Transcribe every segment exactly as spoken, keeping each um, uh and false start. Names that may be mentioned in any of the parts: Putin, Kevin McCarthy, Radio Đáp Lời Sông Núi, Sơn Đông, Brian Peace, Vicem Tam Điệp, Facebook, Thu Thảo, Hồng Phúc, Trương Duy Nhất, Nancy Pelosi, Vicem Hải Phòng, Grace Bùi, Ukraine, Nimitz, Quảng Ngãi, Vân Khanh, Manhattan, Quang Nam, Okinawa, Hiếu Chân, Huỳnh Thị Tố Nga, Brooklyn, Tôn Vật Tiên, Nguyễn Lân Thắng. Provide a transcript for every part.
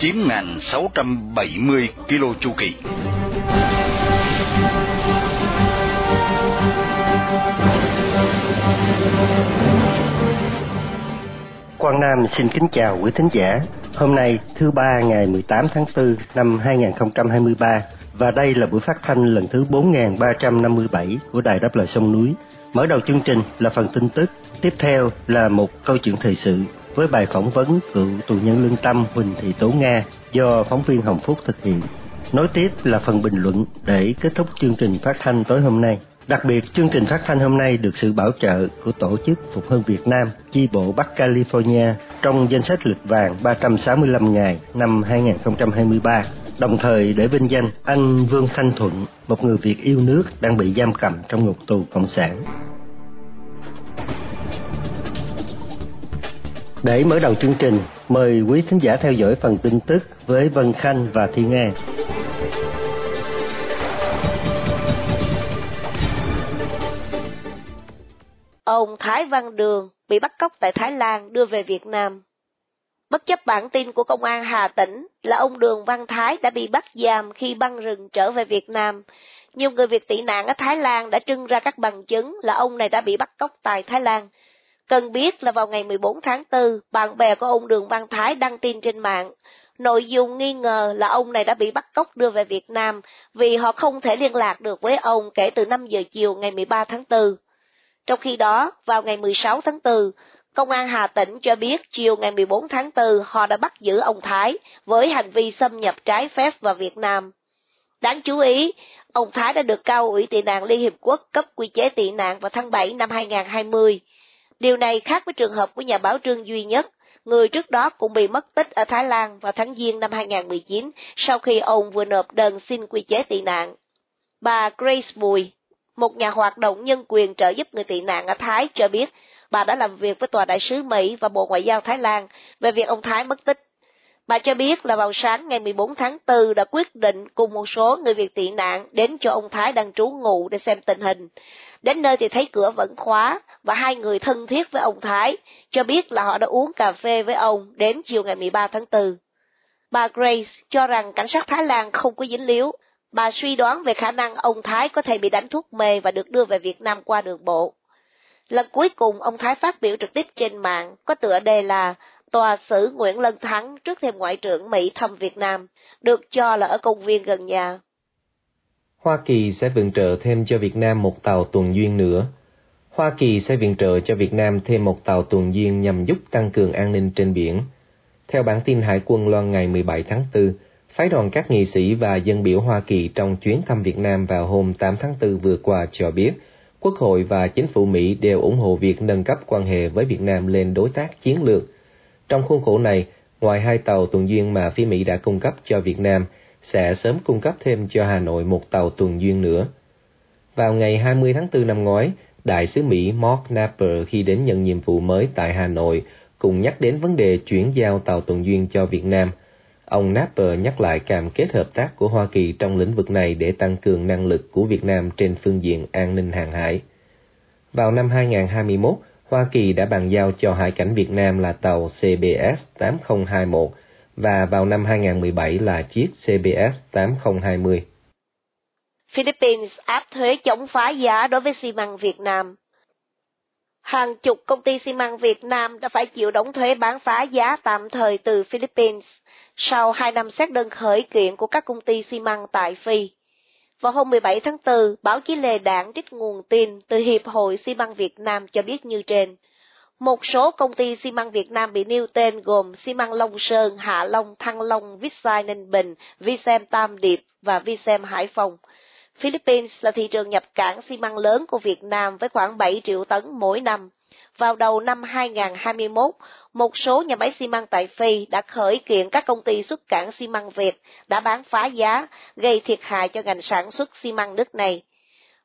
chín nghìn sáu trăm bảy mươi kilo chu kỳ. Quang Nam xin kính chào quý thính giả. Hôm nay thứ ba ngày mười tám tháng tư năm hai nghìn không trăm hai mươi ba và đây là buổi phát thanh lần thứ bốn nghìn ba trăm năm mươi bảy của Đài Đáp Lời Sông Núi. Mở đầu chương trình là phần tin tức, tiếp theo là một câu chuyện thời sự với bài phỏng vấn cựu tù nhân lương tâm Huỳnh Thị Tố Nga do phóng viên Hồng Phúc thực hiện. Nối tiếp là phần bình luận để kết thúc chương trình phát thanh tối hôm nay. Đặc biệt, chương trình phát thanh hôm nay được sự bảo trợ của Tổ chức Phục hưng Việt Nam, chi bộ Bắc California trong danh sách lịch vàng ba trăm sáu mươi lăm ngày năm hai nghìn không trăm hai mươi ba. Đồng thời để vinh danh anh Vương Thanh Thuận, một người Việt yêu nước đang bị giam cầm trong ngục tù Cộng sản. Để mở đầu chương trình, mời quý thính giả theo dõi phần tin tức với Vân Khanh và Thiên An. Ông Thái Văn Đường bị bắt cóc tại Thái Lan đưa về Việt Nam. Bất chấp bản tin của công an Hà Tĩnh là ông Đường Văn Thái đã bị bắt giam khi băng rừng trở về Việt Nam, nhiều người Việt tị nạn ở Thái Lan đã trưng ra các bằng chứng là ông này đã bị bắt cóc tại Thái Lan. Cần biết là vào ngày mười bốn tháng tư, bạn bè của ông Đường Văn Thái đăng tin trên mạng, nội dung nghi ngờ là ông này đã bị bắt cóc đưa về Việt Nam vì họ không thể liên lạc được với ông kể từ năm giờ chiều ngày mười ba tháng tư. Trong khi đó, vào ngày mười sáu tháng tư, Công an Hà Tĩnh cho biết chiều ngày mười bốn tháng tư họ đã bắt giữ ông Thái với hành vi xâm nhập trái phép vào Việt Nam. Đáng chú ý, ông Thái đã được Cao ủy tị nạn Liên Hiệp Quốc cấp quy chế tị nạn vào tháng bảy năm hai nghìn không trăm hai mươi. Điều này khác với trường hợp của nhà báo Trương Duy Nhất, người trước đó cũng bị mất tích ở Thái Lan vào tháng Giêng năm hai nghìn không trăm mười chín sau khi ông vừa nộp đơn xin quy chế tị nạn. Bà Grace Bùi, một nhà hoạt động nhân quyền trợ giúp người tị nạn ở Thái cho biết, bà đã làm việc với Tòa đại sứ Mỹ và Bộ Ngoại giao Thái Lan về việc ông Thái mất tích. Bà cho biết là vào sáng ngày mười bốn tháng tư đã quyết định cùng một số người Việt tị nạn đến chỗ ông Thái đang trú ngụ để xem tình hình. Đến nơi thì thấy cửa vẫn khóa và hai người thân thiết với ông Thái, cho biết là họ đã uống cà phê với ông đến chiều ngày mười ba tháng tư. Bà Grace cho rằng cảnh sát Thái Lan không có dính líu. Bà suy đoán về khả năng ông Thái có thể bị đánh thuốc mê và được đưa về Việt Nam qua đường bộ. Lần cuối cùng ông Thái phát biểu trực tiếp trên mạng có tựa đề là Tòa xử Nguyễn Lân Thắng trước thêm Ngoại trưởng Mỹ thăm Việt Nam, được cho là ở công viên gần nhà. Hoa Kỳ sẽ viện trợ thêm cho Việt Nam một tàu tuần duyên nữa. Hoa Kỳ sẽ viện trợ cho Việt Nam thêm một tàu tuần duyên nhằm giúp tăng cường an ninh trên biển. Theo bản tin Hải quân loan ngày mười bảy tháng tư, phái đoàn các nghị sĩ và dân biểu Hoa Kỳ trong chuyến thăm Việt Nam vào hôm tám tháng tư vừa qua cho biết, Quốc hội và chính phủ Mỹ đều ủng hộ việc nâng cấp quan hệ với Việt Nam lên đối tác chiến lược. Trong khuôn khổ này, ngoài hai tàu tuần duyên mà phía Mỹ đã cung cấp cho Việt Nam, sẽ sớm cung cấp thêm cho Hà Nội một tàu tuần duyên nữa. Vào ngày hai mươi tháng tư năm ngoái, Đại sứ Mỹ Mark Napper khi đến nhận nhiệm vụ mới tại Hà Nội cùng nhắc đến vấn đề chuyển giao tàu tuần duyên cho Việt Nam. Ông Napper nhắc lại cam kết hợp tác của Hoa Kỳ trong lĩnh vực này để tăng cường năng lực của Việt Nam trên phương diện an ninh hàng hải. Vào năm hai nghìn không trăm hai mươi mốt, Hoa Kỳ đã bàn giao cho Hải cảnh Việt Nam là tàu C B S tám không hai một và vào năm hai nghìn không trăm mười bảy là chiếc C B S tám không hai mươi. Philippines áp thuế chống phá giá đối với xi măng Việt Nam. Hàng chục công ty xi măng Việt Nam đã phải chịu đóng thuế bán phá giá tạm thời từ Philippines sau hai năm xét đơn khởi kiện của các công ty xi măng tại Phi. Vào hôm mười bảy tháng tư, báo chí Lê Đảng trích nguồn tin từ Hiệp hội Xi măng Việt Nam cho biết như trên. Một số công ty xi măng Việt Nam bị nêu tên gồm xi măng Long Sơn, Hạ Long, Thăng Long, Vicem Ninh Bình, Vicem Tam Điệp và Vicem Hải Phòng. Philippines là thị trường nhập cảng xi măng lớn của Việt Nam với khoảng bảy triệu tấn mỗi năm. vào đầu năm hai không hai mốt, một số nhà máy xi măng tại Phi đã khởi kiện các công ty xuất cảng xi măng Việt đã bán phá giá, gây thiệt hại cho ngành sản xuất xi măng nước này.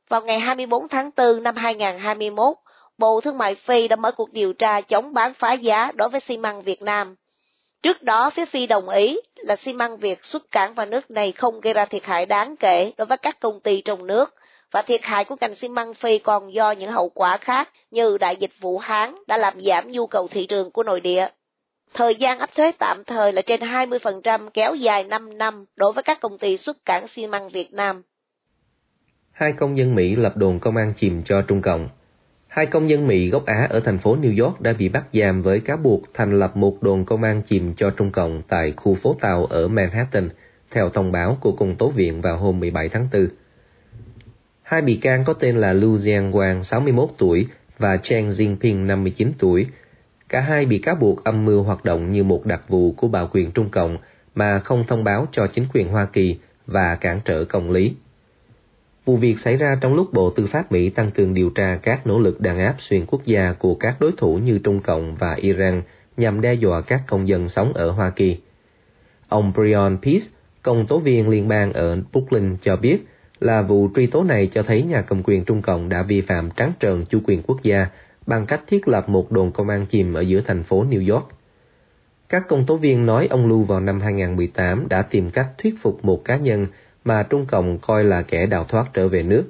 Vào ngày hai mươi bốn tháng tư năm hai không hai mốt, Bộ Thương mại Phi đã mở cuộc điều tra chống bán phá giá đối với xi măng Việt Nam. Trước đó, phía Phi đồng ý là xi măng Việt xuất cảng vào nước này không gây ra thiệt hại đáng kể đối với các công ty trong nước, và thiệt hại của ngành xi măng Phi còn do những hậu quả khác như đại dịch Vũ Hán đã làm giảm nhu cầu thị trường của nội địa. Thời gian áp thuế tạm thời là trên hai mươi phần trăm kéo dài năm năm đối với các công ty xuất cảng xi măng Việt Nam. Hai công dân Mỹ lập đồn công an chìm cho Trung Cộng. Hai công dân Mỹ gốc Á ở thành phố New York đã bị bắt giam với cáo buộc thành lập một đồn công an chìm cho Trung Cộng tại khu phố Tàu ở Manhattan, theo thông báo của Công tố viện vào hôm mười bảy tháng tư. Hai bị can có tên là Luzian Wang, sáu mươi mốt tuổi, và Cheng Jinping, năm mươi chín tuổi. Cả hai bị cáo buộc âm mưu hoạt động như một đặc vụ của bạo quyền Trung Cộng mà không thông báo cho chính quyền Hoa Kỳ và cản trở công lý. Vụ việc xảy ra trong lúc Bộ Tư pháp Mỹ tăng cường điều tra các nỗ lực đàn áp xuyên quốc gia của các đối thủ như Trung Cộng và Iran nhằm đe dọa các công dân sống ở Hoa Kỳ. Ông Brian Peace, công tố viên liên bang ở Brooklyn, cho biết là vụ truy tố này cho thấy nhà cầm quyền Trung Cộng đã vi phạm trắng trợn chủ quyền quốc gia bằng cách thiết lập một đồn công an chìm ở giữa thành phố New York. Các công tố viên nói ông Lu vào năm hai không một tám đã tìm cách thuyết phục một cá nhân mà Trung Cộng coi là kẻ đào thoát trở về nước.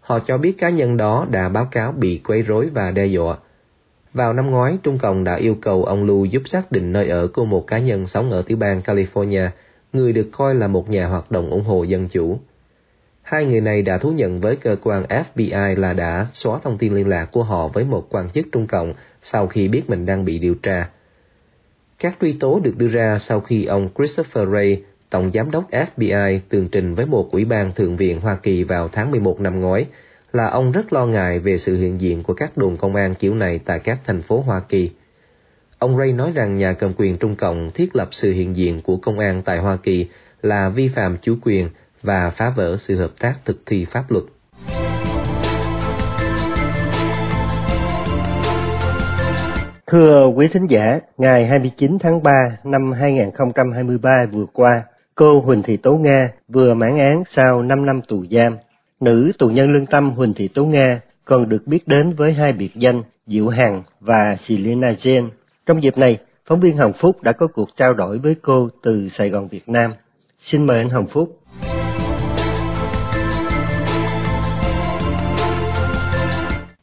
Họ cho biết cá nhân đó đã báo cáo bị quấy rối và đe dọa. Vào năm ngoái, Trung Cộng đã yêu cầu ông Lu giúp xác định nơi ở của một cá nhân sống ở tiểu bang California, người được coi là một nhà hoạt động ủng hộ dân chủ. Hai người này đã thú nhận với cơ quan F B I là đã xóa thông tin liên lạc của họ với một quan chức Trung Cộng sau khi biết mình đang bị điều tra. Các truy tố được đưa ra sau khi ông Christopher Ray, Tổng Giám đốc F B I, tường trình với một ủy ban Thượng viện Hoa Kỳ vào tháng mười một năm ngoái là ông rất lo ngại về sự hiện diện của các đồn công an kiểu này tại các thành phố Hoa Kỳ. Ông Ray nói rằng nhà cầm quyền Trung Cộng thiết lập sự hiện diện của công an tại Hoa Kỳ là vi phạm chủ quyền và phá vỡ sự hợp tác thực thi pháp luật. Thưa quý thính giả, ngày hai mươi chín tháng ba năm hai nghìn không trăm hai mươi ba vừa qua, cô Huỳnh Thị Tố Nga vừa mãn án sau năm năm tù giam. Nữ tù nhân lương tâm Huỳnh Thị Tố Nga còn được biết đến với hai biệt danh Diệu Hằng và Selena Jane. Trong dịp này, phóng viên Hồng Phúc đã có cuộc trao đổi với cô từ Sài Gòn, Việt Nam. Xin mời anh Hồng Phúc.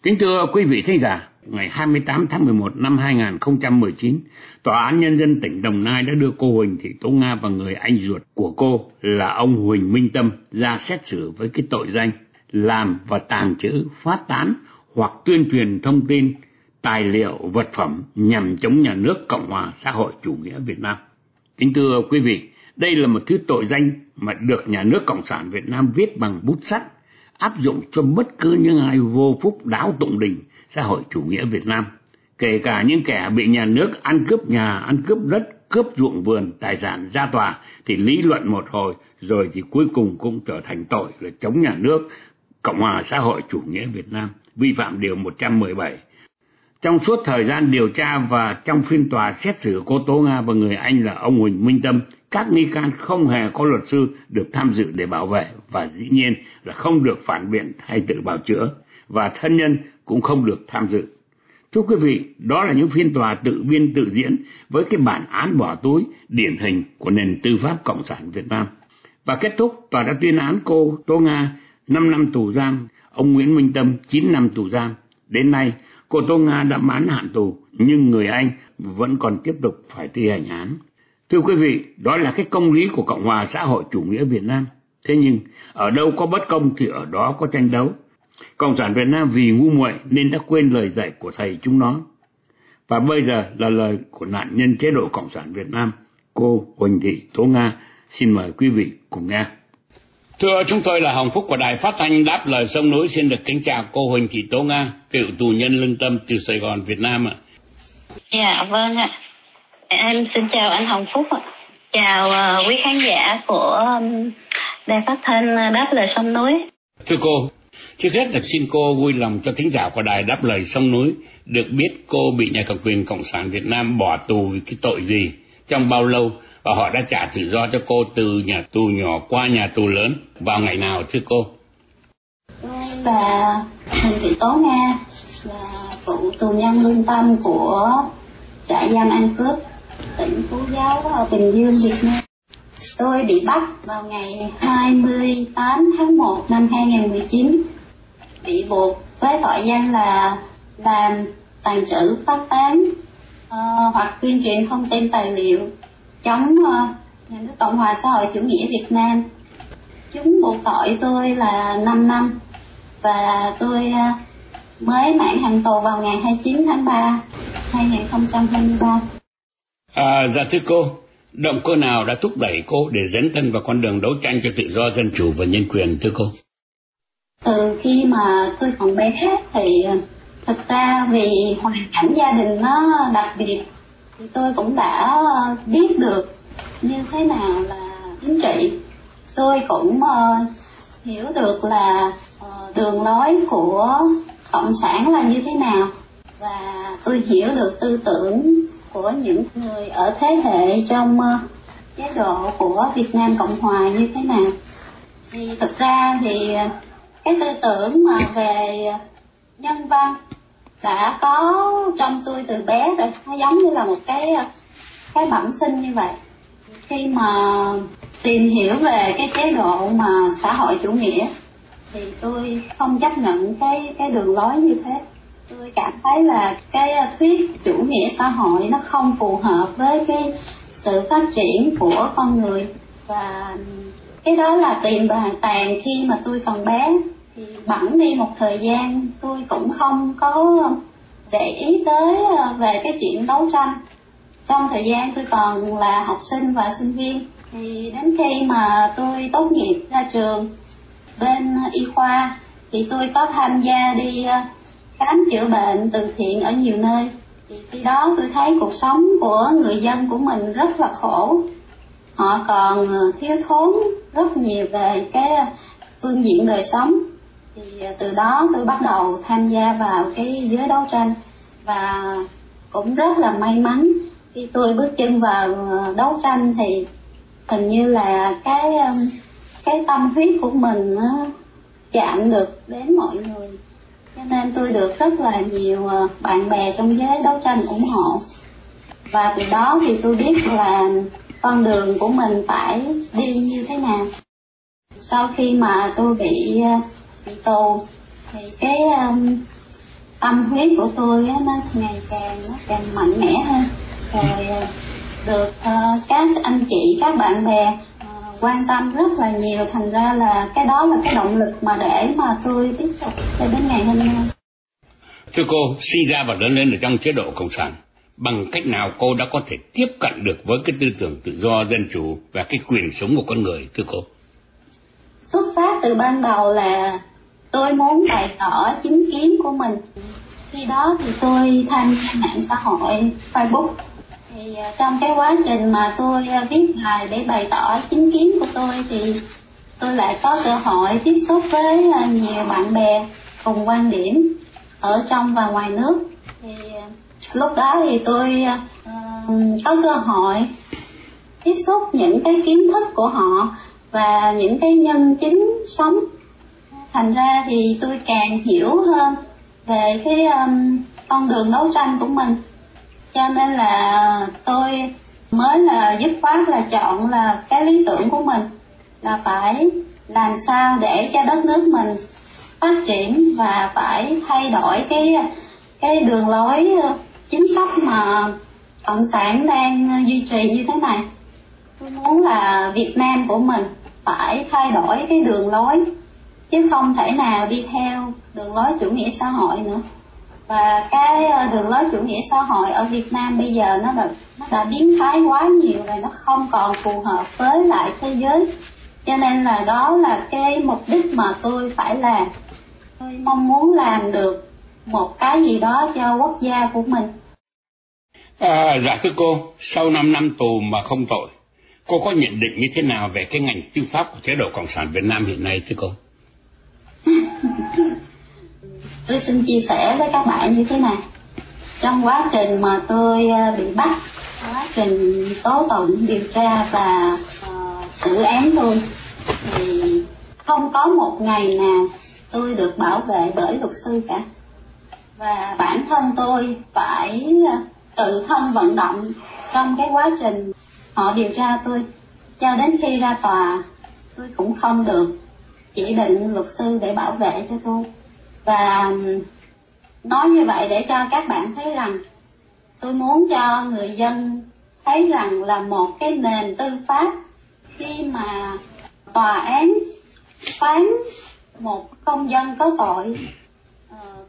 Kính thưa quý vị thính giả, ngày hai mươi tám tháng mười một năm hai nghìn không trăm mười chín, Tòa án Nhân dân tỉnh Đồng Nai đã đưa cô Huỳnh Thị Tố Nga và người anh ruột của cô là ông Huỳnh Minh Tâm ra xét xử với cái tội danh làm và tàng trữ, phát tán hoặc tuyên truyền thông tin, tài liệu, vật phẩm nhằm chống nhà nước Cộng hòa xã hội chủ nghĩa Việt Nam. Kính thưa quý vị, đây là một thứ tội danh mà được nhà nước Cộng sản Việt Nam viết bằng bút sắt, áp dụng cho bất cứ những ai vô phúc đáo tụng đình xã hội chủ nghĩa Việt Nam, kể cả những kẻ bị nhà nước ăn cướp nhà, ăn cướp đất, cướp ruộng vườn, tài sản ra tòa thì lý luận một hồi rồi thì cuối cùng cũng trở thành tội là chống nhà nước Cộng hòa xã hội chủ nghĩa Việt Nam, vi phạm điều một trăm mười bảy. Trong suốt thời gian điều tra và trong phiên tòa xét xử cô Tố Nga và người anh là ông Huỳnh Minh Tâm, các nghi can không hề có luật sư được tham dự để bảo vệ và dĩ nhiên là không được phản biện hay tự bào chữa, và thân nhân cũng không được tham dự. Thưa quý vị, đó là những phiên tòa tự biên tự diễn với cái bản án bỏ túi điển hình của nền tư pháp Cộng sản Việt Nam. Và kết thúc, tòa đã tuyên án cô Tố Nga năm năm tù giam, ông Nguyễn Minh Tâm chín năm tù giam. Đến nay, cô Tố Nga đã mãn hạn tù nhưng người anh vẫn còn tiếp tục phải thi hành án. Thưa quý vị, đó là cái công lý của Cộng hòa xã hội chủ nghĩa Việt Nam. Thế nhưng, ở đâu có bất công thì ở đó có tranh đấu. Cộng sản Việt Nam vì ngu muội nên đã quên lời dạy của thầy chúng nó. Và bây giờ là lời của nạn nhân chế độ Cộng sản Việt Nam, cô Huỳnh Thị Tố Nga. Xin mời quý vị cùng nghe. Thưa, chúng tôi là Hồng Phúc của Đài Phát Thanh Đáp Lời Sông Núi. Xin được kính chào cô Huỳnh Thị Tố Nga, cựu tù nhân lương tâm từ Sài Gòn, Việt Nam ạ. Dạ vâng ạ. Em xin chào anh Hồng Phúc ạ. Chào uh, quý khán giả của um, Đài Phát Thanh Đáp Lời Sông Núi. Thưa cô, Trước hết là xin cô vui lòng cho thính giả của Đài Đáp Lời Sông Núi được biết cô bị nhà cầm quyền Cộng sản Việt Nam bỏ tù vì cái tội gì, trong bao lâu, và họ đã trả tự do cho cô từ nhà tù nhỏ qua nhà tù lớn vào ngày nào thưa cô? Bà Huỳnh Thị Tố Nga là cựu tù nhân lương tâm của trại giam An Phước, tỉnh Phú Giáo, ở Bình Dương, Việt Nam. Tôi bị bắt vào ngày hai mươi tám tháng một năm hai nghìn không trăm mười chín, bị buộc với tội danh là làm, tàng trữ, phát tán uh, hoặc tuyên truyền thông tin tài liệu chống uh, nhà nước Cộng hòa xã hội chủ nghĩa Việt Nam. Chúng buộc tội tôi là năm năm và tôi uh, mới mãn hạn tù vào ngày hai mươi chín tháng ba năm hai nghìn không trăm hai mươi ba. À, dạ thưa cô, động cơ nào đã thúc đẩy cô để dấn thân vào con đường đấu tranh cho tự do dân chủ và nhân quyền thưa cô? Từ khi mà tôi còn bé hết thì thực ra vì hoàn cảnh gia đình nó đặc biệt thì tôi cũng đã biết được như thế nào là chính trị. Tôi cũng uh, hiểu được là uh, đường lối của Cộng sản là như thế nào, và tôi hiểu được tư tưởng của những người ở thế hệ trong chế độ của Việt Nam Cộng Hòa như thế nào. Thì thực ra thì cái tư tưởng mà về nhân văn đã có trong tôi từ bé rồi, nó giống như là một cái cái bẩm sinh như vậy. Khi mà tìm hiểu về cái chế độ mà xã hội chủ nghĩa thì tôi không chấp nhận cái cái đường lối như thế. Tôi cảm thấy là cái thuyết chủ nghĩa xã hội nó không phù hợp với cái sự phát triển của con người, và cái đó là tìm bàn tàn khi mà tôi còn bé. Thì bẵng đi một thời gian tôi cũng không có để ý tới về cái chuyện đấu tranh. Trong thời gian tôi còn là học sinh và sinh viên, thì đến khi mà tôi tốt nghiệp ra trường bên y khoa thì tôi có tham gia đi khám chữa bệnh từ thiện ở nhiều nơi. Thì khi đó tôi thấy cuộc sống của người dân của mình rất là khổ, họ còn thiếu thốn rất nhiều về cái phương diện đời sống. Thì từ đó tôi bắt đầu tham gia vào cái giới đấu tranh, và cũng rất là may mắn khi tôi bước chân vào đấu tranh thì hình như là cái cái tâm huyết của mình chạm được đến mọi người, cho nên tôi được rất là nhiều bạn bè trong giới đấu tranh ủng hộ. Và từ đó thì tôi biết là con đường của mình phải đi như thế nào. Sau khi mà tôi bị, bị tù thì cái um, tâm huyết của tôi á, nó ngày càng nó càng mạnh mẽ hơn, rồi được uh, các anh chị, các bạn bè uh, quan tâm rất là nhiều. Thành ra là cái đó là cái động lực mà để mà tôi tiếp tục cho đến ngày hôm nay. Thưa cô, sinh ra và lớn lên ở trong chế độ Cộng sản, bằng cách nào cô đã có thể tiếp cận được với cái tư tưởng tự do, dân chủ và cái quyền sống của con người thưa cô? Xuất phát từ ban đầu là tôi muốn bày tỏ chính kiến của mình. Khi đó thì tôi tham gia mạng xã hội Facebook. Thì trong cái quá trình mà tôi viết bài để bày tỏ chính kiến của tôi thì tôi lại có cơ hội tiếp xúc với nhiều bạn bè cùng quan điểm ở trong và ngoài nước. Thì lúc đó thì tôi có cơ hội tiếp xúc những cái kiến thức của họ và những cái nhân chính sống. Thành ra thì tôi càng hiểu hơn về cái um, con đường đấu tranh của mình, cho nên là tôi mới là dứt khoát là chọn là cái lý tưởng của mình là phải làm sao để cho đất nước mình phát triển, và phải thay đổi cái cái đường lối chính sách mà Cộng sản đang duy trì như thế này. Tôi muốn là Việt Nam của mình phải thay đổi cái đường lối, chứ không thể nào đi theo đường lối chủ nghĩa xã hội nữa. Và cái đường lối chủ nghĩa xã hội ở Việt Nam bây giờ nó đã, nó đã biến thái quá nhiều rồi, nó không còn phù hợp với lại thế giới. Cho nên là đó là cái mục đích mà tôi phải làm. Tôi mong muốn làm được một cái gì đó cho quốc gia của mình. À, dạ thưa cô, sau năm năm tù mà không tội, cô có nhận định như thế nào về cái ngành tư pháp của chế độ Cộng sản Việt Nam hiện nay thưa cô? Tôi xin chia sẻ với các bạn như thế này. Trong quá trình mà tôi bị bắt, quá trình tố tụng điều tra và xử uh, án tôi, thì không có một ngày nào tôi được bảo vệ bởi luật sư cả. Và bản thân tôi phải tự thân vận động trong cái quá trình họ điều tra tôi. Cho đến khi ra tòa, tôi cũng không được chỉ định luật sư để bảo vệ cho tôi. Và nói như vậy để cho các bạn thấy rằng tôi muốn cho người dân thấy rằng là một cái nền tư pháp, khi mà tòa án phán một công dân có tội,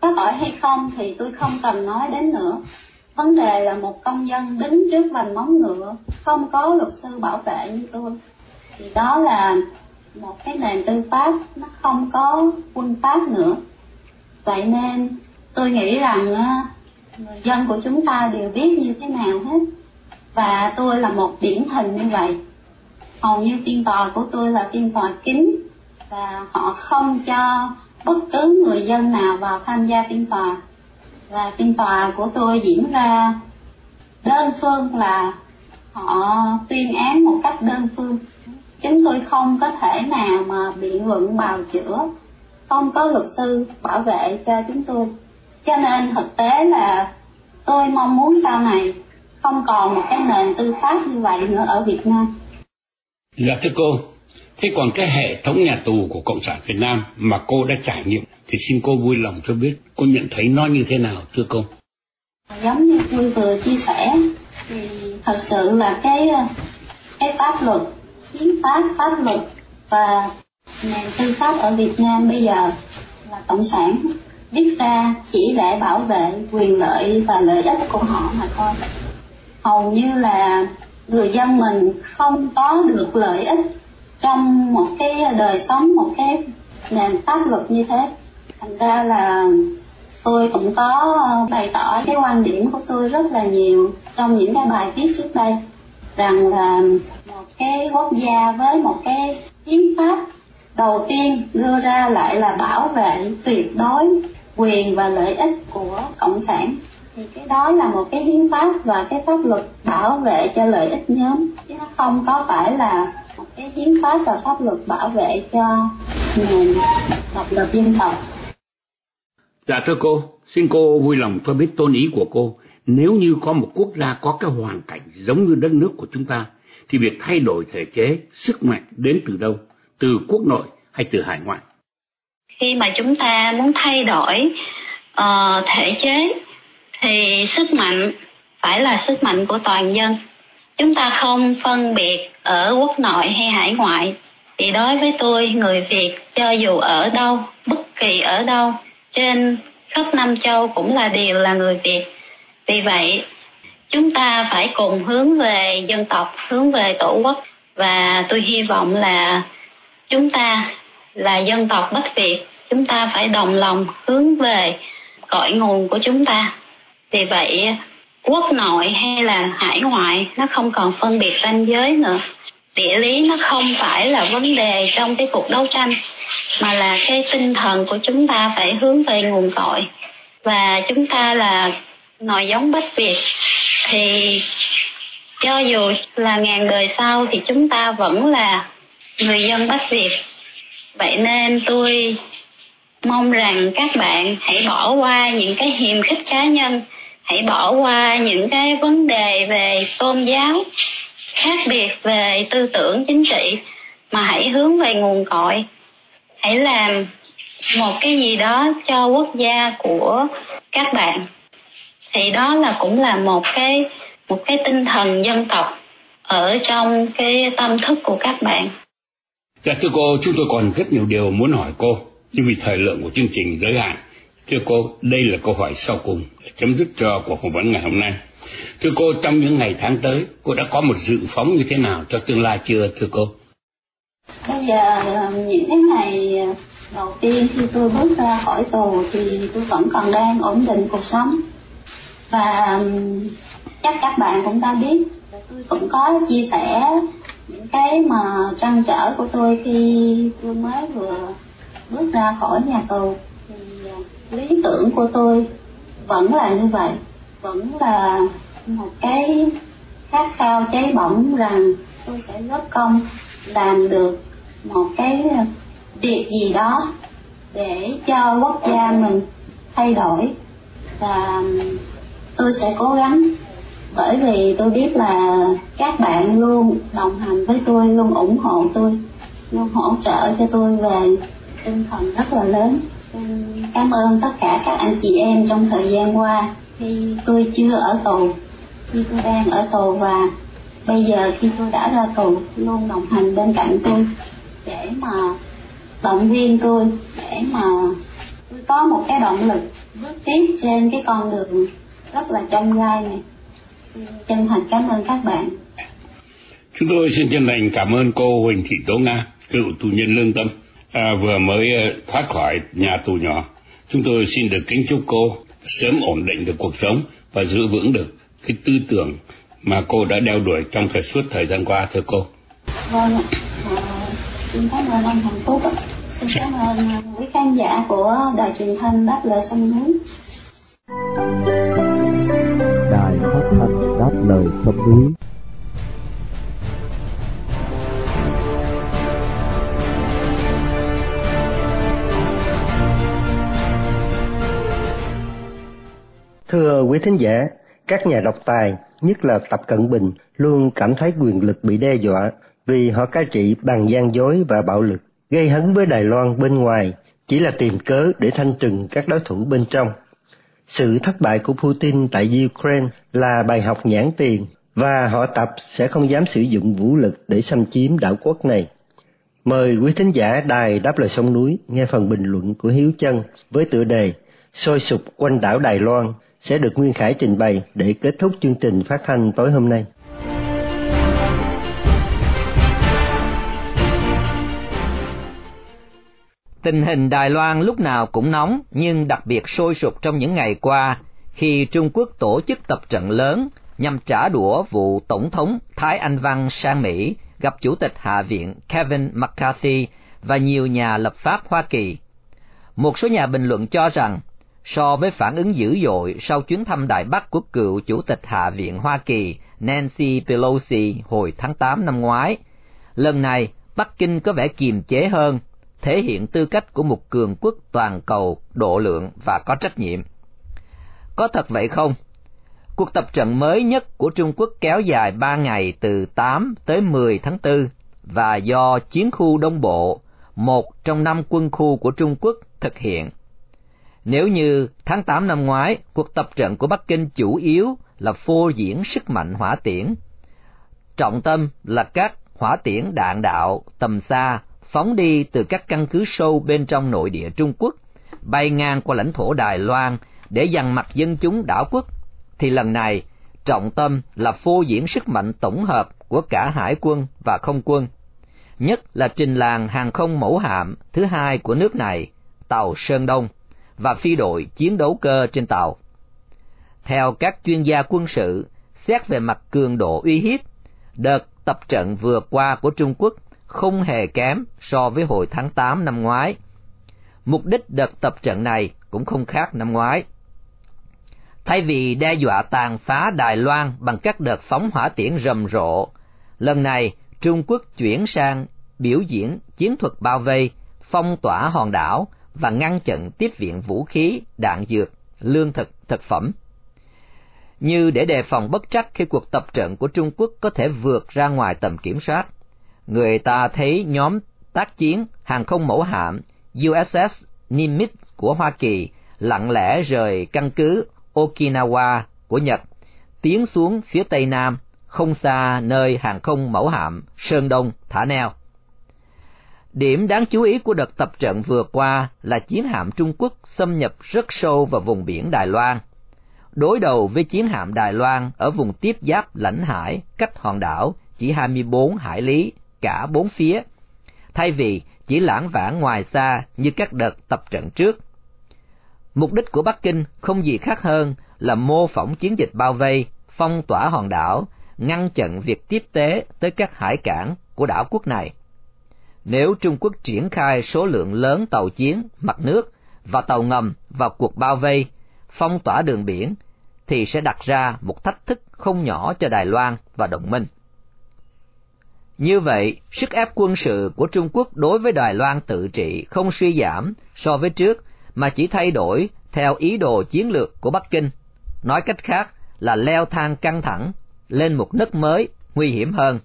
có tội hay không thì tôi không cần nói đến nữa. Vấn đề là một công dân đứng trước vành móng ngựa, không có luật sư bảo vệ như tôi, thì đó là một cái nền tư pháp nó không có quân pháp nữa. Vậy nên tôi nghĩ rằng người dân của chúng ta đều biết như thế nào hết, và tôi là một điển hình như vậy. Hầu như phiên tòa của tôi là phiên tòa kín, và họ không cho bất cứ người dân nào vào tham gia phiên tòa. Và phiên tòa của tôi diễn ra đơn phương, là họ tuyên án một cách đơn phương. Chúng tôi không có thể nào mà biện luận bào chữa, không có luật sư bảo vệ cho chúng tôi. Cho nên thực tế là tôi mong muốn sau này không còn một cái nền tư pháp như vậy nữa ở Việt Nam. Dạ thưa cô, thế còn cái hệ thống nhà tù của Cộng sản Việt Nam mà cô đã trải nghiệm thì xin cô vui lòng cho biết cô nhận thấy nó như thế nào thưa cô? Giống như tôi vừa chia sẻ thì thật sự là cái cái pháp luật, hiến pháp, pháp luật và nền tư pháp ở Việt Nam bây giờ là Cộng sản viết ra chỉ để bảo vệ quyền lợi và lợi ích của họ mà thôi. Hầu như là người dân mình không có được lợi ích trong một cái đời sống, một cái nền pháp luật như thế. Thành ra là tôi cũng có bày tỏ cái quan điểm của tôi rất là nhiều trong những cái bài viết trước đây, rằng là một cái quốc gia với một cái hiến pháp đầu tiên đưa ra lại là bảo vệ tuyệt đối quyền và lợi ích của Cộng sản, thì cái đó là một cái hiến pháp và cái pháp luật bảo vệ cho lợi ích nhóm, chứ nó không có phải là một cái hiến pháp và pháp luật bảo vệ cho nền độc lập dân tộc. Dạ thưa cô, xin cô vui lòng cho biết tôn ý của cô, nếu như có một quốc gia có cái hoàn cảnh giống như đất nước của chúng ta, thì việc thay đổi thể chế, sức mạnh đến từ đâu? Từ quốc nội hay từ hải ngoại? Khi mà chúng ta muốn thay đổi uh, thể chế thì sức mạnh phải là sức mạnh của toàn dân. Chúng ta không phân biệt ở quốc nội hay hải ngoại. Thì đối với tôi, người Việt cho dù ở đâu, bất kỳ ở đâu, trên khắp năm châu cũng là đều là người Việt. Vì vậy, chúng ta phải cùng hướng về dân tộc, hướng về tổ quốc. Và tôi hy vọng là chúng ta là dân tộc Bắc Việt, chúng ta phải đồng lòng hướng về cội nguồn của chúng ta. Vì vậy, quốc nội hay là hải ngoại nó không còn phân biệt ranh giới nữa. Địa lý nó không phải là vấn đề trong cái cuộc đấu tranh, mà là cái tinh thần của chúng ta phải hướng về nguồn cội. Và chúng ta là nòi giống Bắc Việt, thì cho dù là ngàn đời sau thì chúng ta vẫn là người dân Bắc Việt. Vậy nên tôi mong rằng các bạn hãy bỏ qua những cái hiềm khích cá nhân, hãy bỏ qua những cái vấn đề về tôn giáo, khác biệt về tư tưởng chính trị, mà hãy hướng về nguồn cội. Hãy làm một cái gì đó cho quốc gia của các bạn. Thì đó là cũng là một cái một cái tinh thần dân tộc ở trong cái tâm thức của các bạn. Dạ thưa cô, chúng tôi còn rất nhiều điều muốn hỏi cô, nhưng vì thời lượng của chương trình giới hạn, thưa cô, đây là câu hỏi sau cùng chấm dứt cho cuộc phỏng vấn ngày hôm nay. Thưa cô, trong những ngày tháng tới, cô đã có một dự phóng như thế nào cho tương lai chưa thưa cô? Bây giờ những cái ngày đầu tiên khi tôi bước ra khỏi tù thì tôi vẫn còn đang ổn định cuộc sống, và chắc các bạn cũng đã biết, tôi cũng có chia sẻ những cái mà trăn trở của tôi khi tôi mới vừa bước ra khỏi nhà tù. thì lý tưởng của tôi vẫn là như vậy, vẫn là một cái khát khao cháy bỏng rằng tôi sẽ góp công làm được một cái việc gì đó để cho quốc gia mình thay đổi, và tôi sẽ cố gắng, bởi vì tôi biết là các bạn luôn đồng hành với tôi, luôn ủng hộ tôi, luôn hỗ trợ cho tôi về tinh thần rất là lớn. Cảm ơn tất cả các anh chị em trong thời gian qua, khi tôi chưa ở tù, khi tôi đang ở tù và bây giờ khi tôi đã ra tù, luôn đồng hành bên cạnh tôi để mà động viên tôi, để mà tôi có một cái động lực bước tiếp trên cái con đường rất là chông gai này. Chân thành cảm ơn các bạn. Chúng tôi xin chân thành cảm ơn cô Huỳnh Thị Tố Nga, cựu tù nhân lương tâm, à, vừa mới thoát khỏi nhà tù nhỏ. Chúng tôi xin được kính chúc cô sớm ổn định được cuộc sống và giữ vững được cái tư tưởng mà cô đã đeo đuổi trong thời suốt thời gian qua, thưa cô. Vâng ạ. À, xin cảm ơn anh Hồng Phúc. Xin cảm ơn quý khán giả của đài truyền thanh Đáp Lời Sông Núi. Đài phát thanh Đáp Lời Sông Núi. Thưa quý thính giả, các nhà độc tài, nhất là Tập Cận Bình, luôn cảm thấy quyền lực bị đe dọa vì họ cai trị bằng gian dối và bạo lực. Gây hấn với Đài Loan bên ngoài chỉ là tìm cớ để thanh trừng các đối thủ bên trong. Sự thất bại của Putin tại Ukraine là bài học nhãn tiền, và họ Tập sẽ không dám sử dụng vũ lực để xâm chiếm đảo quốc này. Mời quý thính giả đài Đáp Lời Sông Núi nghe phần bình luận của Hiếu Chân với tựa đề Sôi sục quanh đảo Đài Loan sẽ được Nguyên Khải trình bày để kết thúc chương trình phát thanh tối hôm nay. Tình hình Đài Loan lúc nào cũng nóng, nhưng đặc biệt sôi sục trong những ngày qua khi Trung Quốc tổ chức tập trận lớn nhằm trả đũa vụ Tổng thống Thái Anh Văn sang Mỹ gặp Chủ tịch Hạ viện Kevin McCarthy và nhiều nhà lập pháp Hoa Kỳ. Một số nhà bình luận cho rằng, so với phản ứng dữ dội sau chuyến thăm Đài Bắc của cựu Chủ tịch Hạ viện Hoa Kỳ Nancy Pelosi hồi tháng tám năm ngoái, lần này Bắc Kinh có vẻ kiềm chế hơn, thể hiện tư cách của một cường quốc toàn cầu độ lượng và có trách nhiệm. Có thật vậy không? Cuộc tập trận mới nhất của Trung Quốc kéo dài ba ngày từ tám tới mười tháng tư và do chiến khu Đông Bộ, một trong năm quân khu của Trung Quốc, thực hiện. Nếu như tháng tám năm ngoái, cuộc tập trận của Bắc Kinh chủ yếu là phô diễn sức mạnh hỏa tiễn. Trọng tâm là các hỏa tiễn đạn đạo tầm xa phóng đi từ các căn cứ sâu bên trong nội địa Trung Quốc, bay ngang qua lãnh thổ Đài Loan để dằn mặt dân chúng đảo quốc, thì lần này trọng tâm là phô diễn sức mạnh tổng hợp của cả hải quân và không quân, nhất là trình làng hàng không mẫu hạm thứ hai của nước này, tàu Sơn Đông, và phi đội chiến đấu cơ trên tàu. Theo các chuyên gia quân sự, xét về mặt cường độ uy hiếp, đợt tập trận vừa qua của Trung Quốc không hề kém so với hồi tháng tám năm ngoái. Mục đích đợt tập trận này cũng không khác năm ngoái. Thay vì đe dọa tàn phá Đài Loan bằng các đợt phóng hỏa tiễn rầm rộ, lần này Trung Quốc chuyển sang biểu diễn chiến thuật bao vây, phong tỏa hòn đảo và ngăn chặn tiếp viện vũ khí, đạn dược, lương thực, thực phẩm. Như để đề phòng bất trắc khi cuộc tập trận của Trung Quốc có thể vượt ra ngoài tầm kiểm soát, người ta thấy nhóm tác chiến hàng không mẫu hạm U S S Nimitz của Hoa Kỳ lặng lẽ rời căn cứ Okinawa của Nhật, tiến xuống phía Tây Nam, không xa nơi hàng không mẫu hạm Sơn Đông thả neo. Điểm đáng chú ý của đợt tập trận vừa qua là chiến hạm Trung Quốc xâm nhập rất sâu vào vùng biển Đài Loan, đối đầu với chiến hạm Đài Loan ở vùng tiếp giáp lãnh hải cách hòn đảo chỉ hai mươi bốn hải lý cả bốn phía, thay vì chỉ lãng vãng ngoài xa như các đợt tập trận trước. Mục đích của Bắc Kinh không gì khác hơn là mô phỏng chiến dịch bao vây, phong tỏa hòn đảo, ngăn chặn việc tiếp tế tới các hải cảng của đảo quốc này. Nếu Trung Quốc triển khai số lượng lớn tàu chiến, mặt nước và tàu ngầm vào cuộc bao vây, phong tỏa đường biển, thì sẽ đặt ra một thách thức không nhỏ cho Đài Loan và đồng minh. Như vậy, sức ép quân sự của Trung Quốc đối với Đài Loan tự trị không suy giảm so với trước, mà chỉ thay đổi theo ý đồ chiến lược của Bắc Kinh. Nói cách khác là leo thang căng thẳng lên một nấc mới nguy hiểm hơn.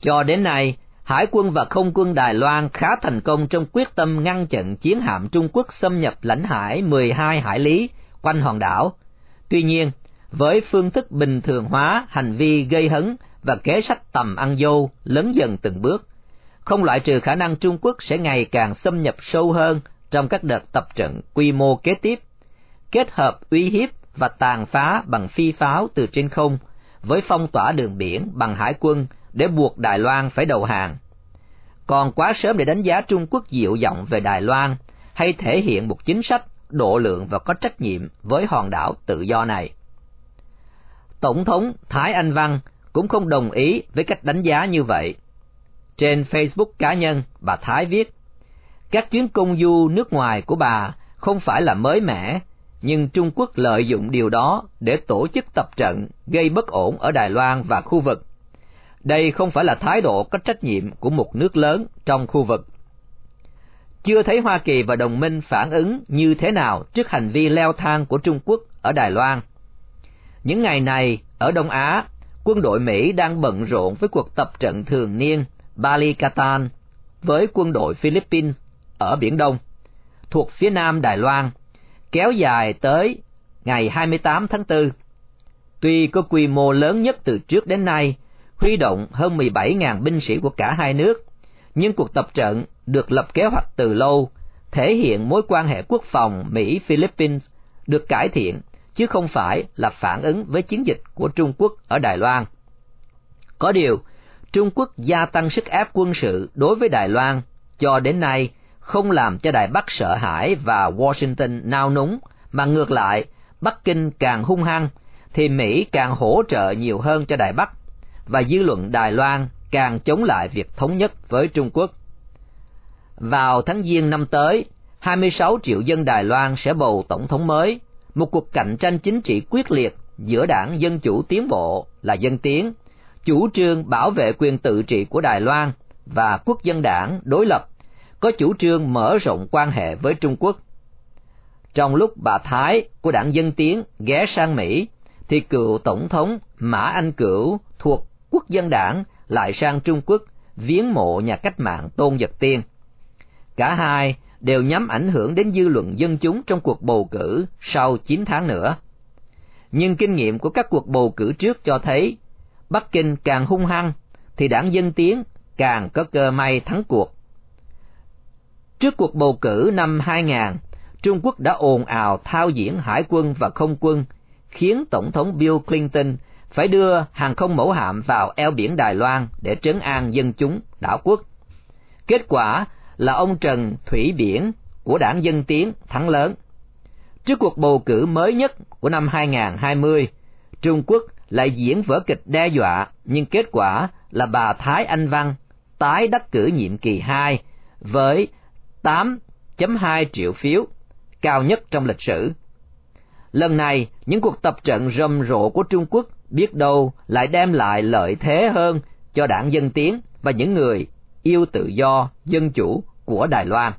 Cho đến nay, Hải quân và Không quân Đài Loan khá thành công trong quyết tâm ngăn chặn chiến hạm Trung Quốc xâm nhập lãnh hải mười hai hải lý quanh hòn đảo. Tuy nhiên, với phương thức bình thường hóa hành vi gây hấn và kế sách tầm ăn dâu lớn dần từng bước, không loại trừ khả năng Trung Quốc sẽ ngày càng xâm nhập sâu hơn trong các đợt tập trận quy mô kế tiếp, kết hợp uy hiếp và tàn phá bằng phi pháo từ trên không với phong tỏa đường biển bằng hải quân để buộc Đài Loan phải đầu hàng. Còn quá sớm để đánh giá Trung Quốc dịu giọng về Đài Loan hay thể hiện một chính sách độ lượng và có trách nhiệm với hòn đảo tự do này. Tổng thống Thái Anh Văn cũng không đồng ý với cách đánh giá như vậy. Trên Facebook cá nhân, bà Thái viết, các chuyến công du nước ngoài của bà không phải là mới mẻ, nhưng Trung Quốc lợi dụng điều đó để tổ chức tập trận gây bất ổn ở Đài Loan và khu vực. Đây không phải là thái độ có trách nhiệm của một nước lớn trong khu vực. Chưa thấy Hoa Kỳ và đồng minh phản ứng như thế nào trước hành vi leo thang của Trung Quốc ở Đài Loan. Những ngày này, ở Đông Á, quân đội Mỹ đang bận rộn với cuộc tập trận thường niên Balikatan với quân đội Philippines ở Biển Đông, thuộc phía nam Đài Loan, kéo dài tới ngày hai mươi tám tháng tư. Tuy có quy mô lớn nhất từ trước đến nay, huy động hơn mười bảy nghìn binh sĩ của cả hai nước, nhưng cuộc tập trận được lập kế hoạch từ lâu, thể hiện mối quan hệ quốc phòng Mỹ-Philippines được cải thiện, chứ không phải là phản ứng với chiến dịch của Trung Quốc ở Đài Loan. Có điều, Trung Quốc gia tăng sức ép quân sự đối với Đài Loan cho đến nay không làm cho Đài Bắc sợ hãi và Washington nao núng, mà ngược lại, Bắc Kinh càng hung hăng, thì Mỹ càng hỗ trợ nhiều hơn cho Đài Bắc, và dư luận Đài Loan càng chống lại việc thống nhất với Trung Quốc. Vào tháng Giêng năm tới, hai mươi sáu triệu dân Đài Loan sẽ bầu tổng thống mới, một cuộc cạnh tranh chính trị quyết liệt giữa đảng Dân Chủ Tiến Bộ là Dân Tiến, chủ trương bảo vệ quyền tự trị của Đài Loan, và Quốc dân đảng đối lập, có chủ trương mở rộng quan hệ với Trung Quốc. Trong lúc bà Thái của đảng Dân Tiến ghé sang Mỹ, thì cựu Tổng thống Mã Anh Cửu thuộc Quốc dân đảng lại sang Trung Quốc viếng mộ nhà cách mạng Tôn Vật Tiên. Cả hai đều nhắm ảnh hưởng đến dư luận dân chúng trong cuộc bầu cử sau chín tháng nữa. Nhưng kinh nghiệm của các cuộc bầu cử trước cho thấy, Bắc Kinh càng hung hăng, thì đảng Dân Tiến càng có cơ may thắng cuộc. Trước cuộc bầu cử năm hai không không không, Trung Quốc đã ồn ào thao diễn hải quân và không quân, khiến Tổng thống Bill Clinton phải đưa hàng không mẫu hạm vào eo biển Đài Loan để trấn an dân chúng đảo quốc. Kết quả là ông Trần Thủy Biển của đảng Dân Tiến thắng lớn. Trước cuộc bầu cử mới nhất của năm hai không hai không, Trung Quốc lại diễn vở kịch đe dọa, nhưng kết quả là bà Thái Anh Văn tái đắc cử nhiệm kỳ hai với tám phẩy hai triệu phiếu, cao nhất trong lịch sử. Lần này, những cuộc tập trận rầm rộ của Trung Quốc biết đâu lại đem lại lợi thế hơn cho đảng Dân Tiến và những người yêu tự do, dân chủ của Đài Loan.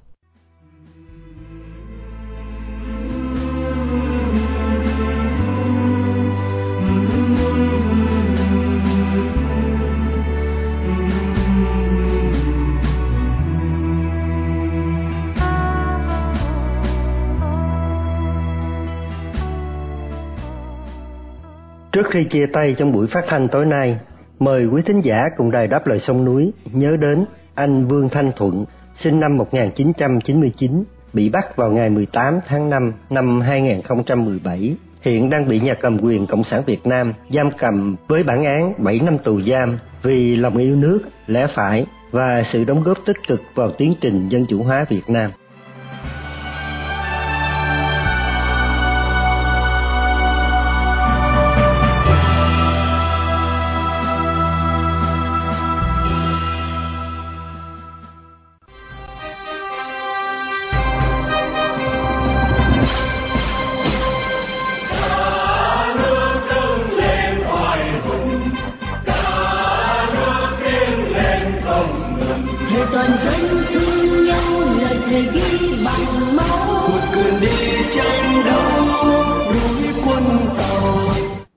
Trước khi chia tay trong buổi phát thanh tối nay, mời quý thính giả cùng Đài Đáp Lời Sông Núi nhớ đến anh Vương Thanh Thuận, sinh năm một nghìn chín trăm chín mươi chín, bị bắt vào ngày mười tám tháng năm năm hai nghìn không trăm mười bảy, hiện đang bị nhà cầm quyền Cộng sản Việt Nam giam cầm với bản án bảy năm tù giam vì lòng yêu nước, lẽ phải và sự đóng góp tích cực vào tiến trình dân chủ hóa Việt Nam.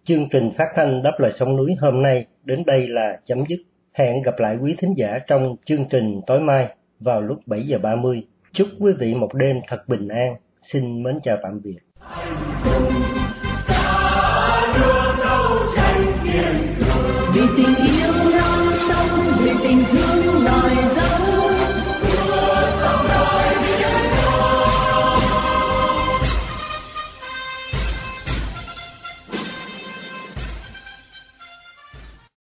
Chương trình phát thanh Đáp Lời Sông Núi hôm nay đến đây là chấm dứt. Hẹn gặp lại quý thính giả trong chương trình tối mai vào lúc bảy giờ ba mươi. Chúc quý vị một đêm thật bình an. Xin mến chào tạm biệt. Vì tình yêu non sông, vì tình thương.